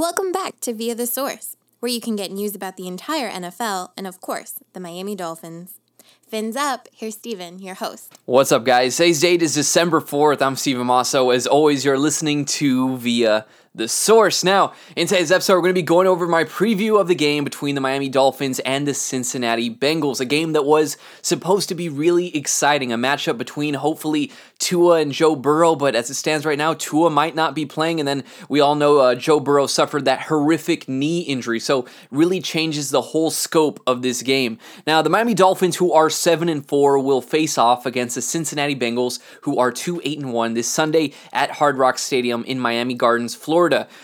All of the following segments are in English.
Welcome back to Via the Source, where you can get news about the entire NFL and, of course, the Miami Dolphins. Fins up. Here's Steven, your host. What's up, guys? Today's date is December 4th. I'm Steven Masso. As always, you're listening to Via the Source. Now, in today's episode, we're going to be going over my preview of the game between the Miami Dolphins and the Cincinnati Bengals, a game that was supposed to be really exciting, a matchup between, hopefully, Tua and Joe Burrow, but as it stands right now, Tua might not be playing, and then we all know Joe Burrow suffered that horrific knee injury, so really changes the whole scope of this game. Now, the Miami Dolphins, who are 7-4, will face off against the Cincinnati Bengals, who are 2-8-1 this Sunday at Hard Rock Stadium in Miami Gardens, Florida.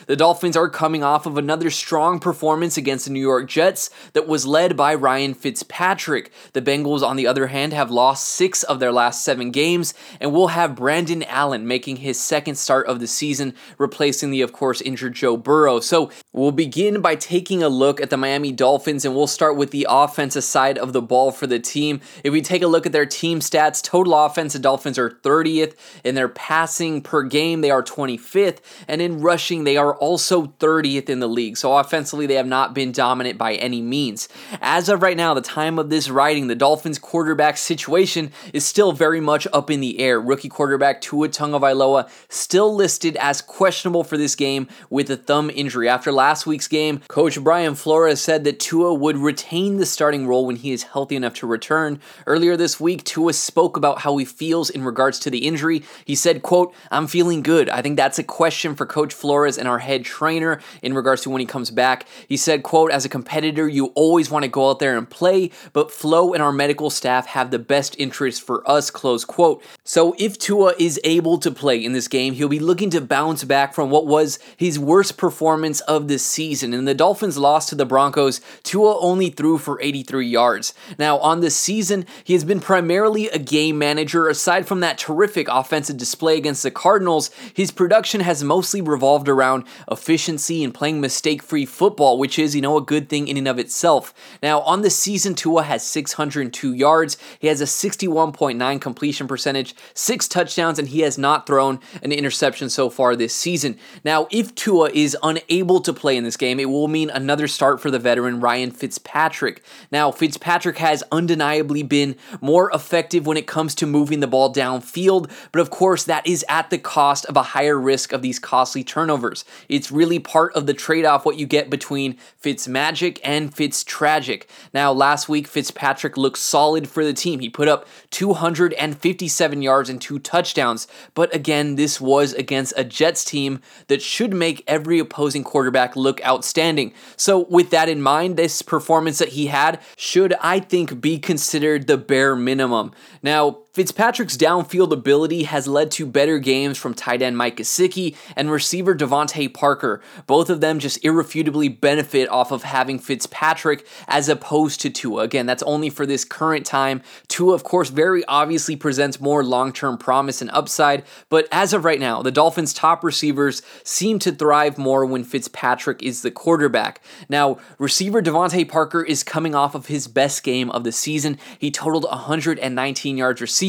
The Dolphins are coming off of another strong performance against the New York Jets that was led by Ryan Fitzpatrick. The Bengals, on the other hand, have lost 6 of their last 7 games, and will have Brandon Allen making his second start of the season, replacing the, of course, injured Joe Burrow. So we'll begin by taking a look at the Miami Dolphins, and we'll start with the offensive side of the ball for the team. If we take a look at their team stats, total offense, the Dolphins are 30th, in their passing per game, they are 25th, and in rushing, they are also 30th in the league. So offensively, they have not been dominant by any means. As of right now, the time of this writing, the Dolphins' quarterback situation is still very much up in the air. Rookie quarterback Tua Tagovailoa still listed as questionable for this game with a thumb injury. After last week's game, Coach Brian Flores said that Tua would retain the starting role when he is healthy enough to return. Earlier this week, Tua spoke about how he feels in regards to the injury. He said, quote, "I'm feeling good." I think that's a question for Coach Flores and our head trainer in regards to when he comes back. He said, quote, "As a competitor, you always want to go out there and play, but Flo and our medical staff have the best interest for us," close quote. So if Tua is able to play in this game, he'll be looking to bounce back from what was his worst performance of this season. In the Dolphins' loss to the Broncos, Tua only threw for 83 yards. Now, on this season, he has been primarily a game manager. Aside from that terrific offensive display against the Cardinals, his production has mostly revolved around efficiency and playing mistake-free football, which is, a good thing in and of itself. Now, on the season, Tua has 602 yards. He has a 61.9 completion percentage, 6 touchdowns, and he has not thrown an interception so far this season. Now, if Tua is unable to play in this game, it will mean another start for the veteran Ryan Fitzpatrick. Now, Fitzpatrick has undeniably been more effective when it comes to moving the ball downfield, but of course, that is at the cost of a higher risk of these costly turnovers. It's really part of the trade-off what you get between Fitzmagic and Fitztragic. Now, last week, Fitzpatrick looked solid for the team. He put up 257 yards and 2 touchdowns. But again, this was against a Jets team that should make every opposing quarterback look outstanding. So with that in mind, this performance that he had should, I think, be considered the bare minimum. Now, Fitzpatrick's downfield ability has led to better games from tight end Mike Gesicki and receiver Devontae Parker. Both of them just irrefutably benefit off of having Fitzpatrick as opposed to Tua. Again, that's only for this current time. Tua, of course, very obviously presents more long-term promise and upside, but as of right now, the Dolphins' top receivers seem to thrive more when Fitzpatrick is the quarterback. Now, receiver Devontae Parker is coming off of his best game of the season. He totaled 119 yards receiving.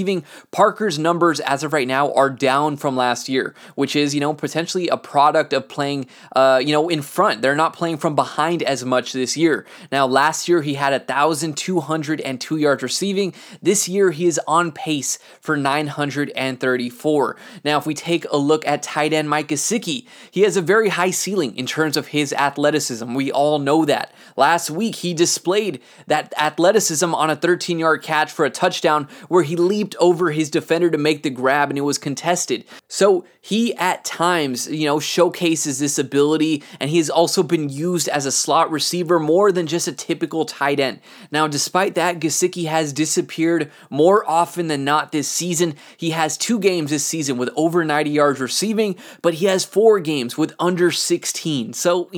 Parker's numbers as of right now are down from last year, which is, potentially a product of playing, in front. They're not playing from behind as much this year. Now, last year he had 1,202 yards receiving. This year he is on pace for 934. Now, if we take a look at tight end Mike Gesicki, he has a very high ceiling in terms of his athleticism. We all know that. Last week he displayed that athleticism on a 13-yard catch for a touchdown where he leaped over his defender to make the grab, and it was contested. So he at times, showcases this ability, and he has also been used as a slot receiver more than just a typical tight end. Now, despite that, Gesicki has disappeared more often than not this season. He has 2 games this season with over 90 yards receiving, but he has 4 games with under 16. So,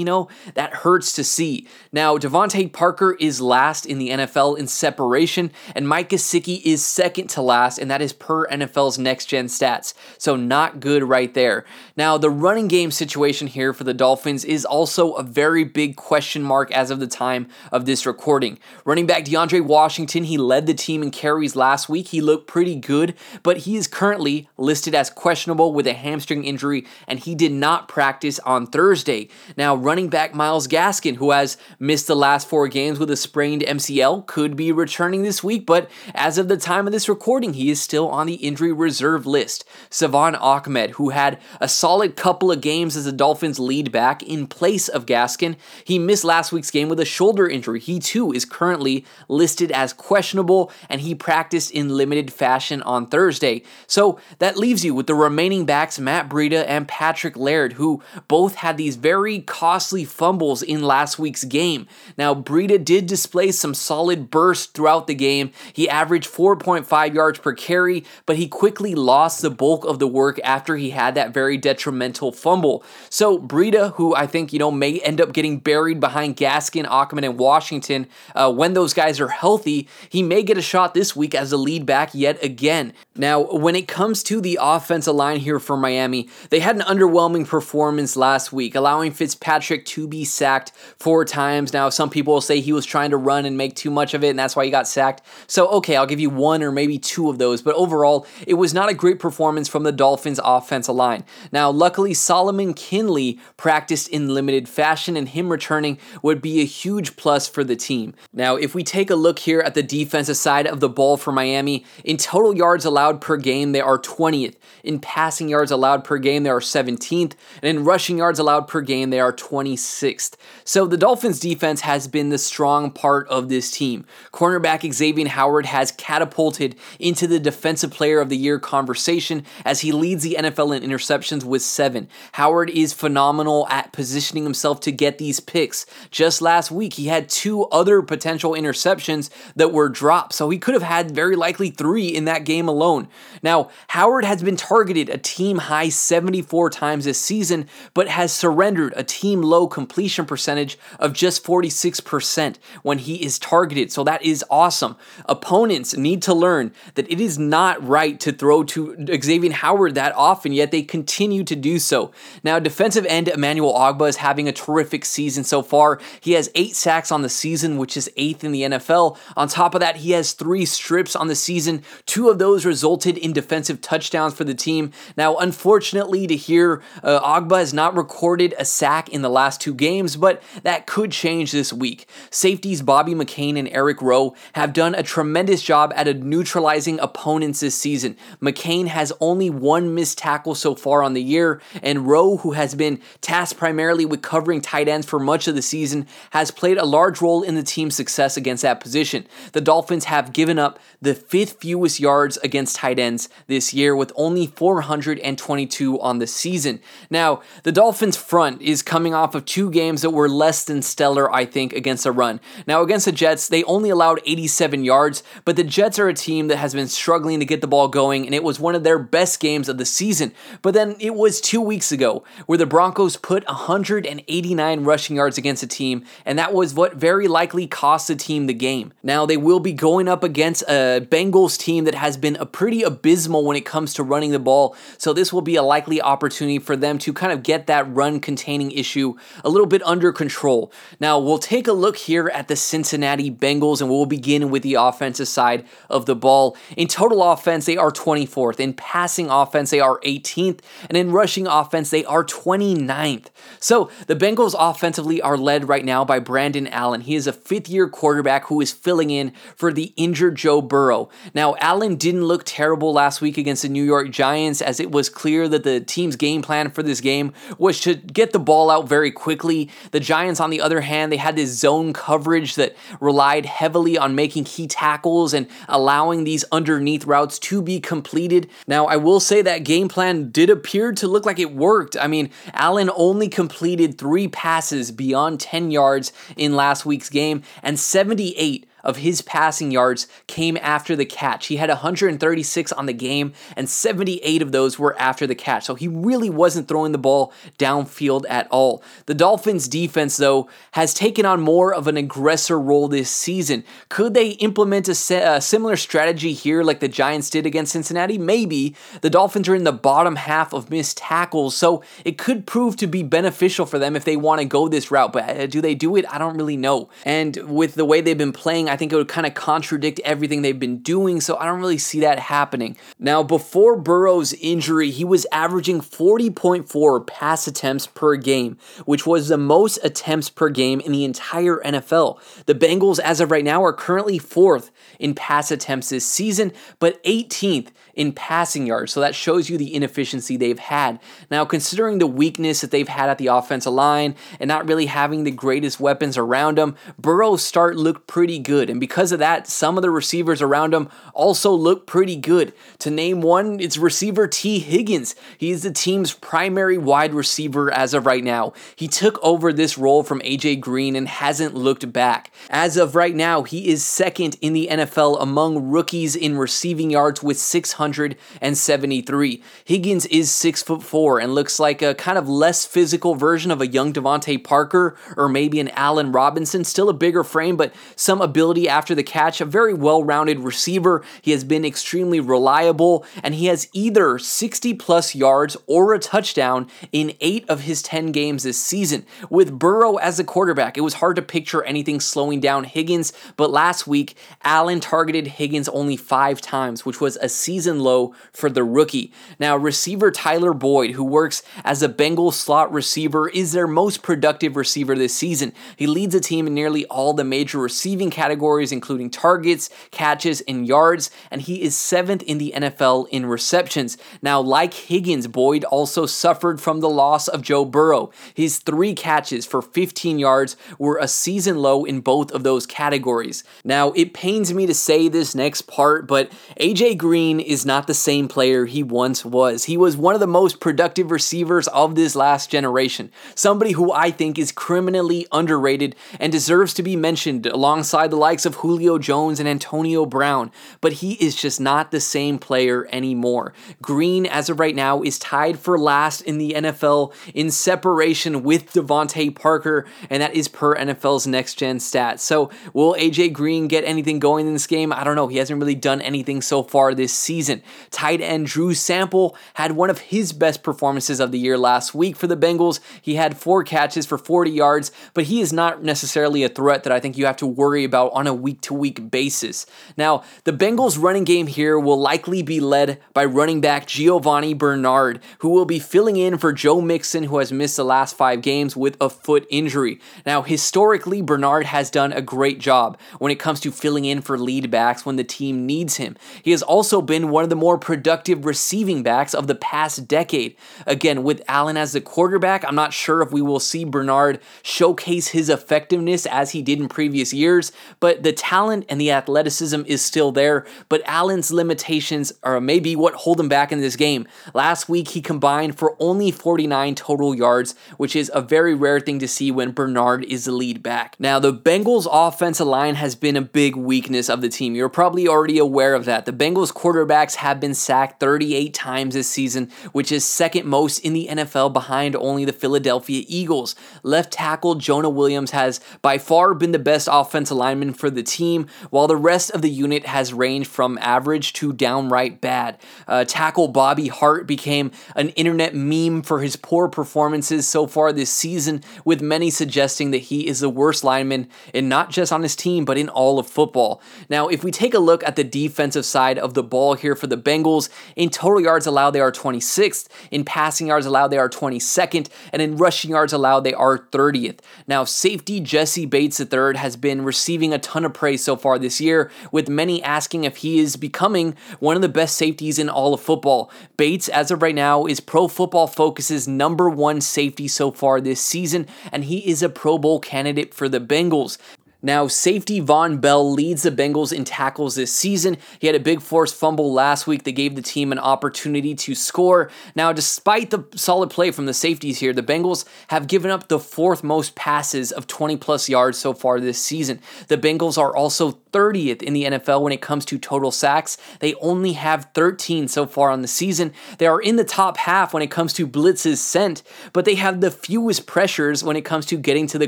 that hurts to see. Now, Devontae Parker is last in the NFL in separation, and Mike Gesicki is second to last, and that is per NFL's Next Gen Stats. So not good right there. Now, the running game situation here for the Dolphins is also a very big question mark as of the time of this recording. Running back DeAndre Washington, he led the team in carries last week. He looked pretty good, but he is currently listed as questionable with a hamstring injury, and he did not practice on Thursday. Now, running back Myles Gaskin, who has missed the last 4 games with a sprained MCL, could be returning this week, but as of the time of this recording, he is still on the injury reserve list. Savon Ahmed, who had a solid couple of games as the Dolphins lead back in place of Gaskin, he missed last week's game with a shoulder injury. He too is currently listed as questionable, and he practiced in limited fashion on Thursday. So that leaves you with the remaining backs Matt Breida and Patrick Laird, who both had these very costly fumbles in last week's game. Now, Breida did display some solid bursts throughout the game. He averaged 4.5 yards per carry, but he quickly lost the bulk of the work after he had that very detrimental fumble. So Breida, who I think, may end up getting buried behind Gaskin, Achman, and Washington when those guys are healthy, he may get a shot this week as the lead back yet again. Now, when it comes to the offensive line here for Miami, they had an underwhelming performance last week, allowing Fitzpatrick to be sacked 4 times. Now, some people will say he was trying to run and make too much of it, and that's why he got sacked. So, okay, I'll give you 1 or maybe 2 of those, but overall, it was not a great performance from the Dolphins' offensive line. Now, luckily, Solomon Kinley practiced in limited fashion, and him returning would be a huge plus for the team. Now, if we take a look here at the defensive side of the ball for Miami, in total yards allowed per game, they are 20th. In passing yards allowed per game, they are 17th. And in rushing yards allowed per game, they are 26th. So the Dolphins' defense has been the strong part of this team. Cornerback Xavier Howard has catapulted into the Defensive Player of the Year conversation as he leads the NFL in interceptions with 7. Howard is phenomenal at positioning himself to get these picks. Just last week, he had 2 other potential interceptions that were dropped, so he could have had very likely 3 in that game alone. Now, Howard has been targeted a team-high 74 times this season, but has surrendered a team-low completion percentage of just 46% when he is targeted, so that is awesome. Opponents need to learn that it is not right to throw to Xavier Howard that often, yet they continue to do so. Now, defensive end Emmanuel Ogba is having a terrific season so far. He has 8 sacks on the season, which is 8th in the NFL. On top of that, he has 3 strips on the season. 2 of those resulted in defensive touchdowns for the team. Now, unfortunately to hear, Ogba has not recorded a sack in the last 2 games, but that could change this week. Safeties Bobby McCain and Eric Rowe have done a tremendous job at neutralizing opponents this season. McCain has only 1 missed tackle so far on the year, and Rowe, who has been tasked primarily with covering tight ends for much of the season, has played a large role in the team's success against that position. The Dolphins have given up the 5th fewest yards against tight ends this year, with only 422 on the season. Now, the Dolphins front is coming off of 2 games that were less than stellar, I think, against the run. Now, against the Jets, they only allowed 87 yards, but the Jets are a team that has been struggling to get the ball going, and it was one of their best games of the season. But then it was 2 weeks ago where the Broncos put 189 rushing yards against a team, and that was what very likely cost the team the game. Now, they will be going up against a Bengals team that has been a pretty abysmal when it comes to running the ball, so this will be a likely opportunity for them to kind of get that run containing issue a little bit under control. Now, we'll take a look here at the Cincinnati Bengals, and we'll begin with the offensive side of the ball. In total offense, they are 24th. In passing offense, they are 18th. And in rushing offense, they are 29th. So the Bengals offensively are led right now by Brandon Allen. He is a 5th-year quarterback who is filling in for the injured Joe Burrow. Now, Allen didn't look terrible last week against the New York Giants, as it was clear that the team's game plan for this game was to get the ball out very quickly. The Giants, on the other hand, they had this zone coverage that relied heavily on making key tackles and allowing these underneath routes to be completed. Now, I will say that game plan did appear to look like it worked. I mean, Allen only completed 3 passes beyond 10 yards in last week's game, and 78 of his passing yards came after the catch. He had 136 on the game, and 78 of those were after the catch. So he really wasn't throwing the ball downfield at all. The Dolphins defense, though, has taken on more of an aggressor role this season. Could they implement a similar strategy here like the Giants did against Cincinnati? Maybe. The Dolphins are in the bottom half of missed tackles, so it could prove to be beneficial for them if they want to go this route. But do they do it? I don't really know. And with the way they've been playing, I think it would kind of contradict everything they've been doing, so I don't really see that happening. Now, before Burrow's injury, he was averaging 40.4 pass attempts per game, which was the most attempts per game in the entire NFL. The Bengals, as of right now, are currently 4th in pass attempts this season, but 18th in passing yards, so that shows you the inefficiency they've had. Now, considering the weakness that they've had at the offensive line and not really having the greatest weapons around them, Burrow's start looked pretty good. And because of that, some of the receivers around him also look pretty good. To name one, it's receiver T. Higgins. He is the team's primary wide receiver as of right now. He took over this role from AJ Green and hasn't looked back. As of right now, he is 2nd in the NFL among rookies in receiving yards with 673. Higgins is 6'4" and looks like a kind of less physical version of a young Devontae Parker or maybe an Allen Robinson. Still a bigger frame, but some ability after the catch, a very well-rounded receiver. He has been extremely reliable, and he has either 60-plus yards or a touchdown in 8 of his 10 games this season. With Burrow as the quarterback, it was hard to picture anything slowing down Higgins, but last week, Allen targeted Higgins only 5 times, which was a season low for the rookie. Now, receiver Tyler Boyd, who works as a Bengals slot receiver, is their most productive receiver this season. He leads the team in nearly all the major receiving categories, including targets, catches, and yards, and he is 7th in the NFL in receptions. Now, like Higgins, Boyd also suffered from the loss of Joe Burrow. His 3 catches for 15 yards were a season low in both of those categories. Now, it pains me to say this next part, but AJ Green is not the same player he once was. He was one of the most productive receivers of this last generation, somebody who I think is criminally underrated and deserves to be mentioned alongside the likes of Julio Jones and Antonio Brown, but he is just not the same player anymore. Green, as of right now, is tied for last in the NFL in separation with Devontae Parker, and that is per NFL's Next Gen stats. So will AJ Green get anything going in this game? I don't know. He hasn't really done anything so far this season. Tight end Drew Sample had one of his best performances of the year last week for the Bengals. He had 4 catches for 40 yards, but he is not necessarily a threat that I think you have to worry about on a week-to-week basis. Now, the Bengals' running game here will likely be led by running back Giovanni Bernard, who will be filling in for Joe Mixon, who has missed the last 5 games with a foot injury. Now, historically, Bernard has done a great job when it comes to filling in for lead backs when the team needs him. He has also been one of the more productive receiving backs of the past decade. Again, with Allen as the quarterback, I'm not sure if we will see Bernard showcase his effectiveness as he did in previous years, but the talent and the athleticism is still there, but Allen's limitations are maybe what hold him back in this game. Last week, he combined for only 49 total yards, which is a very rare thing to see when Bernard is the lead back. Now, the Bengals' offensive line has been a big weakness of the team. You're probably already aware of that. The Bengals' quarterbacks have been sacked 38 times this season, which is 2nd most in the NFL behind only the Philadelphia Eagles. Left tackle Jonah Williams has by far been the best offensive lineman for the team, while the rest of the unit has ranged from average to downright bad. Tackle Bobby Hart became an internet meme for his poor performances so far this season, with many suggesting that he is the worst lineman, and not just on his team, but in all of football. Now, if we take a look at the defensive side of the ball here for the Bengals, in total yards allowed, they are 26th, in passing yards allowed, they are 22nd, and in rushing yards allowed, they are 30th. Now, safety Jesse Bates III has been receiving a ton of praise so far this year, with many asking if he is becoming one of the best safeties in all of football. Bates, as of right now, is Pro Football Focus's number 1 safety so far this season, and he is a Pro Bowl candidate for the Bengals. Now, safety Von Bell leads the Bengals in tackles this season. He had a big forced fumble last week that gave the team an opportunity to score. Now, despite the solid play from the safeties here, the Bengals have given up the fourth most passes of 20-plus yards so far this season. The Bengals are also 30th in the NFL when it comes to total sacks. They only have 13 so far on the season. They are in the top half when it comes to blitzes sent, but they have the fewest pressures when it comes to getting to the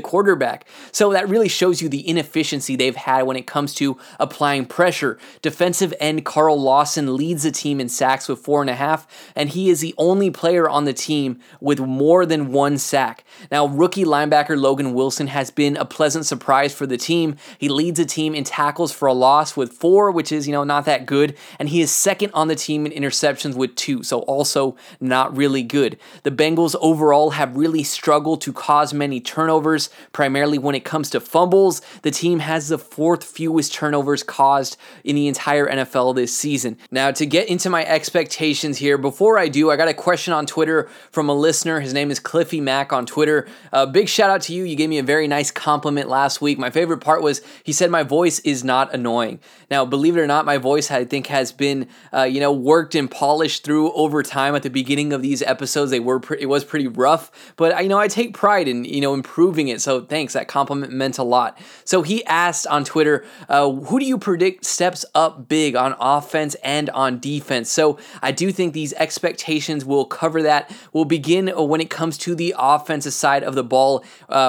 quarterback. So that really shows you the inefficiency they've had when it comes to applying pressure. Defensive end Carl Lawson leads the team in sacks with 4.5, and he is the only player on the team with more than one sack. Now, rookie linebacker Logan Wilson has been a pleasant surprise for the team. He leads the team in tackles for a loss with 4, which is, not that good, and he is second on the team in interceptions with 2, so also not really good. The Bengals overall have really struggled to cause many turnovers, primarily when it comes to fumbles. The team has the fourth fewest turnovers caused in the entire NFL this season. Now, to get into my expectations here, before I do, I got a question on Twitter from a listener. His name is Cliffy Mack on Twitter. Big shout out to you. You gave me a very nice compliment last week. My favorite part was he said my voice is not annoying. Now, believe it or not, my voice, I think, has been worked and polished through over time. At the beginning of these episodes, it was pretty rough, but I take pride in improving it. So thanks. That compliment meant a lot. So he asked on Twitter, who do you predict steps up big on offense and on defense? So I do think these expectations will cover that. We'll begin when it comes to the offensive side of the ball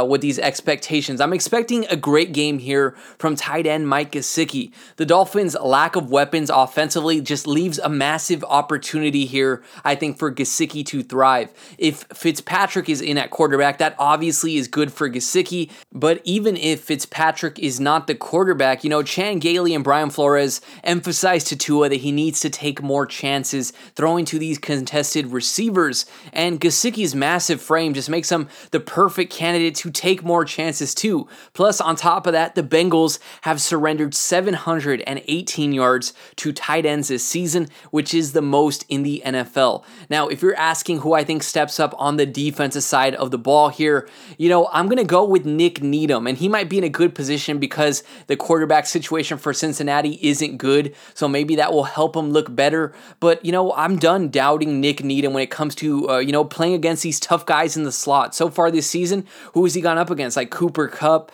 with these expectations. I'm expecting a great game here from tight end Mike Gesicki. The Dolphins' lack of weapons offensively just leaves a massive opportunity here, I think, for Gesicki to thrive. If Fitzpatrick is in at quarterback, that obviously is good for Gesicki, but even if Fitzpatrick is not the quarterback, Chan Gailey and Brian Flores emphasized to Tua that he needs to take more chances throwing to these contested receivers, and Gesicki's massive frame just makes him the perfect candidate to take more chances too. Plus, on top of that, the Bengals have surrendered 718 yards to tight ends this season, which is the most in the NFL. Now, if you're asking who I think steps up on the defensive side of the ball here, I'm going to go with Nick Needham, and he might be in a good position because the quarterback situation for Cincinnati isn't good, so maybe that will help him look better. But I'm done doubting Nick Needham when it comes to playing against these tough guys in the slot. So far this season, who has he gone up against? Like Cooper Kupp,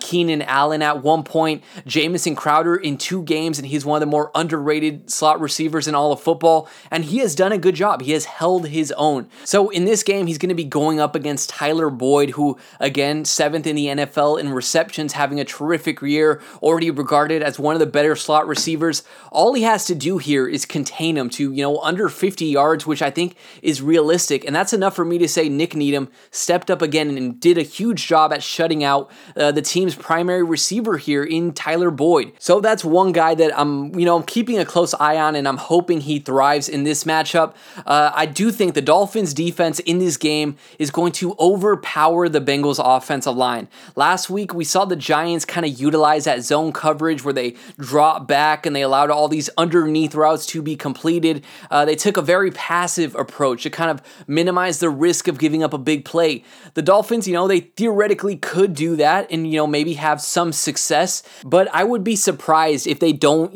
Keenan Allen at one point, Jamison Crowder in 2 games, and he's one of the more underrated slot receivers in all of football, and he has done a good job. He has held his own. So in this game, he's going to be going up against Tyler Boyd, who again, 7th in the NFL in receptions, having a terrific year, already regarded as one of the better slot receivers. All he has to do here is contain him to, under 50 yards, which I think is realistic, and that's enough for me to say Nick Needham stepped up again and did a huge job at shutting out the team's primary receiver here in Tyler Boyd. So that's one guy that I'm, keeping a close eye on, and I'm hoping he thrives in this matchup. I do think the Dolphins' defense in this game is going to overpower the Bengals' offensive line. Last week, we saw the Giants kind of utilize that zone coverage where they drop back and they allowed all these underneath routes to be completed. They took a very passive approach to kind of minimize the risk of giving up a big play. The Dolphins, they theoretically could do that and, maybe have some success, but I would be surprised if they don't,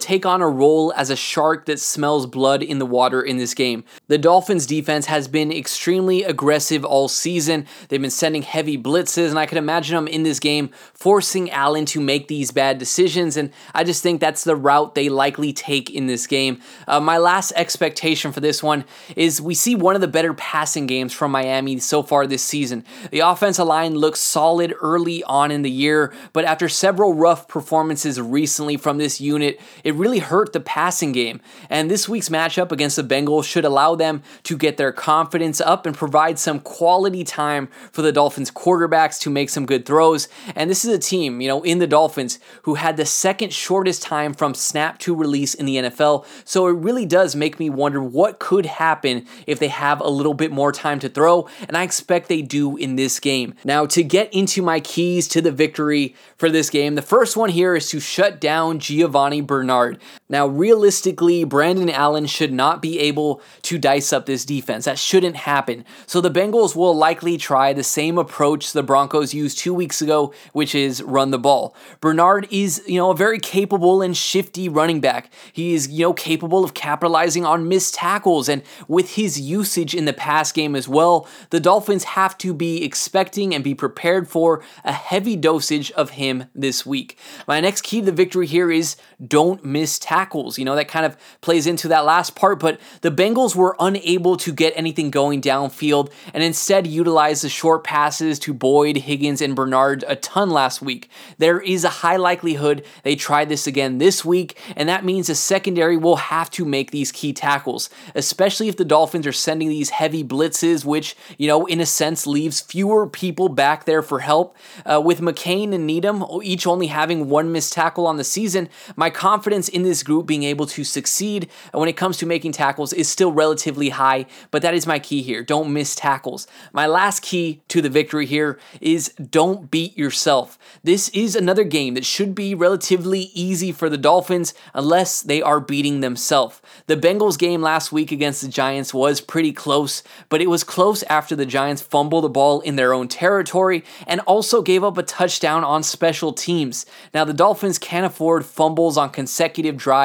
take on a role as a shark that smells blood in the water in this game. The Dolphins' defense has been extremely aggressive all season. They've been sending heavy blitzes, and I could imagine them in this game forcing Allen to make these bad decisions, and I just think that's the route they likely take in this game. My last expectation for this one is we see one of the better passing games from Miami so far this season. The offensive line looks solid early on in the year, but after several rough performances recently from this unit, it really hurt the passing game, and this week's matchup against the Bengals should allow them to get their confidence up and provide some quality time for the Dolphins quarterbacks to make some good throws. And this is a team, in the Dolphins, who had the second shortest time from snap to release in the NFL. So it really does make me wonder what could happen if they have a little bit more time to throw, and I expect they do in this game. Now, to get into my keys to the victory for this game, the first one here is to shut down Giovanni Bernard. Now, realistically, Brandon Allen should not be able to dice up this defense. That shouldn't happen. So the Bengals will likely try the same approach the Broncos used 2 weeks ago, which is run the ball. Bernard is, a very capable and shifty running back. He is, capable of capitalizing on missed tackles, and with his usage in the pass game as well, the Dolphins have to be expecting and be prepared for a heavy dosage of him this week. My next key to the victory here is don't miss tackles. That kind of plays into that last part, but the Bengals were unable to get anything going downfield and instead utilized the short passes to Boyd, Higgins, and Bernard a ton last week. There is a high likelihood they try this again this week, and that means the secondary will have to make these key tackles, especially if the Dolphins are sending these heavy blitzes, which, in a sense leaves fewer people back there for help. With McCain and Needham each only having one missed tackle on the season, my confidence in this group being able to succeed when it comes to making tackles is still relatively high, but that is my key here. Don't miss tackles. My last key to the victory here is don't beat yourself. This is another game that should be relatively easy for the Dolphins unless they are beating themselves. The Bengals game last week against the Giants was pretty close, but it was close after the Giants fumbled the ball in their own territory and also gave up a touchdown on special teams. Now, the Dolphins can't afford fumbles on consecutive drives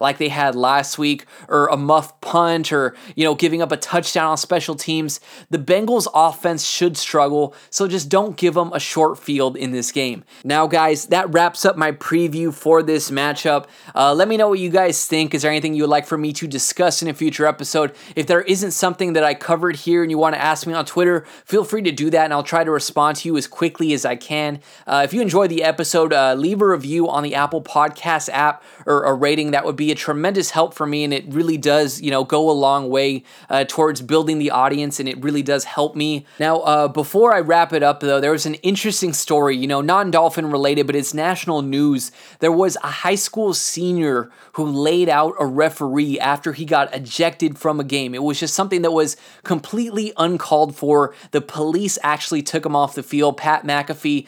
like they had last week, or a muff punt, or giving up a touchdown on special teams. The Bengals offense should struggle, so just don't give them a short field in this game. Now, guys, that wraps up my preview for this matchup. Let me know what you guys think. Is there anything you would like for me to discuss in a future episode? If there isn't something that I covered here and you want to ask me on Twitter, feel free to do that, and I'll try to respond to you as quickly as I can. If you enjoyed the episode, leave a review on the Apple Podcast app or a rating. That would be a tremendous help for me, and it really does, go a long way towards building the audience, and it really does help me. Now, before I wrap it up, though, there was an interesting story, non-Dolphin related, but it's national news. There was a high school senior who laid out a referee after he got ejected from a game. It was just something that was completely uncalled for. The police actually took him off the field. Pat McAfee,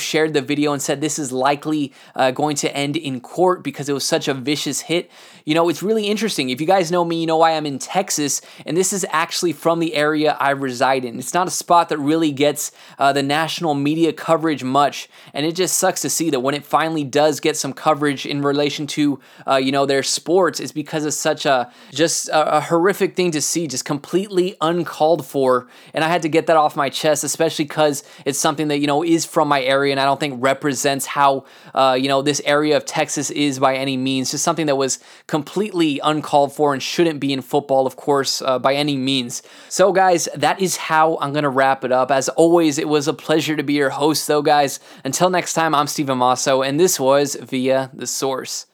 shared the video and said this is likely going to end in court because it was such a vicious hit. It's really interesting. If you guys know me, I am in Texas, and this is actually from the area I reside in. It's not a spot that really gets the national media coverage much, and it just sucks to see that when it finally does get some coverage in relation to, their sports, it's because of such a horrific thing to see, just completely uncalled for, and I had to get that off my chest, especially because it's something that, is from my area, and I don't think represents how, this area of Texas is by any means. Just something that was completely uncalled for and shouldn't be in football, of course, by any means. So, guys, that is how I'm going to wrap it up. As always, it was a pleasure to be your host, though, guys. Until next time, I'm Steven Masso, and this was Via the Source.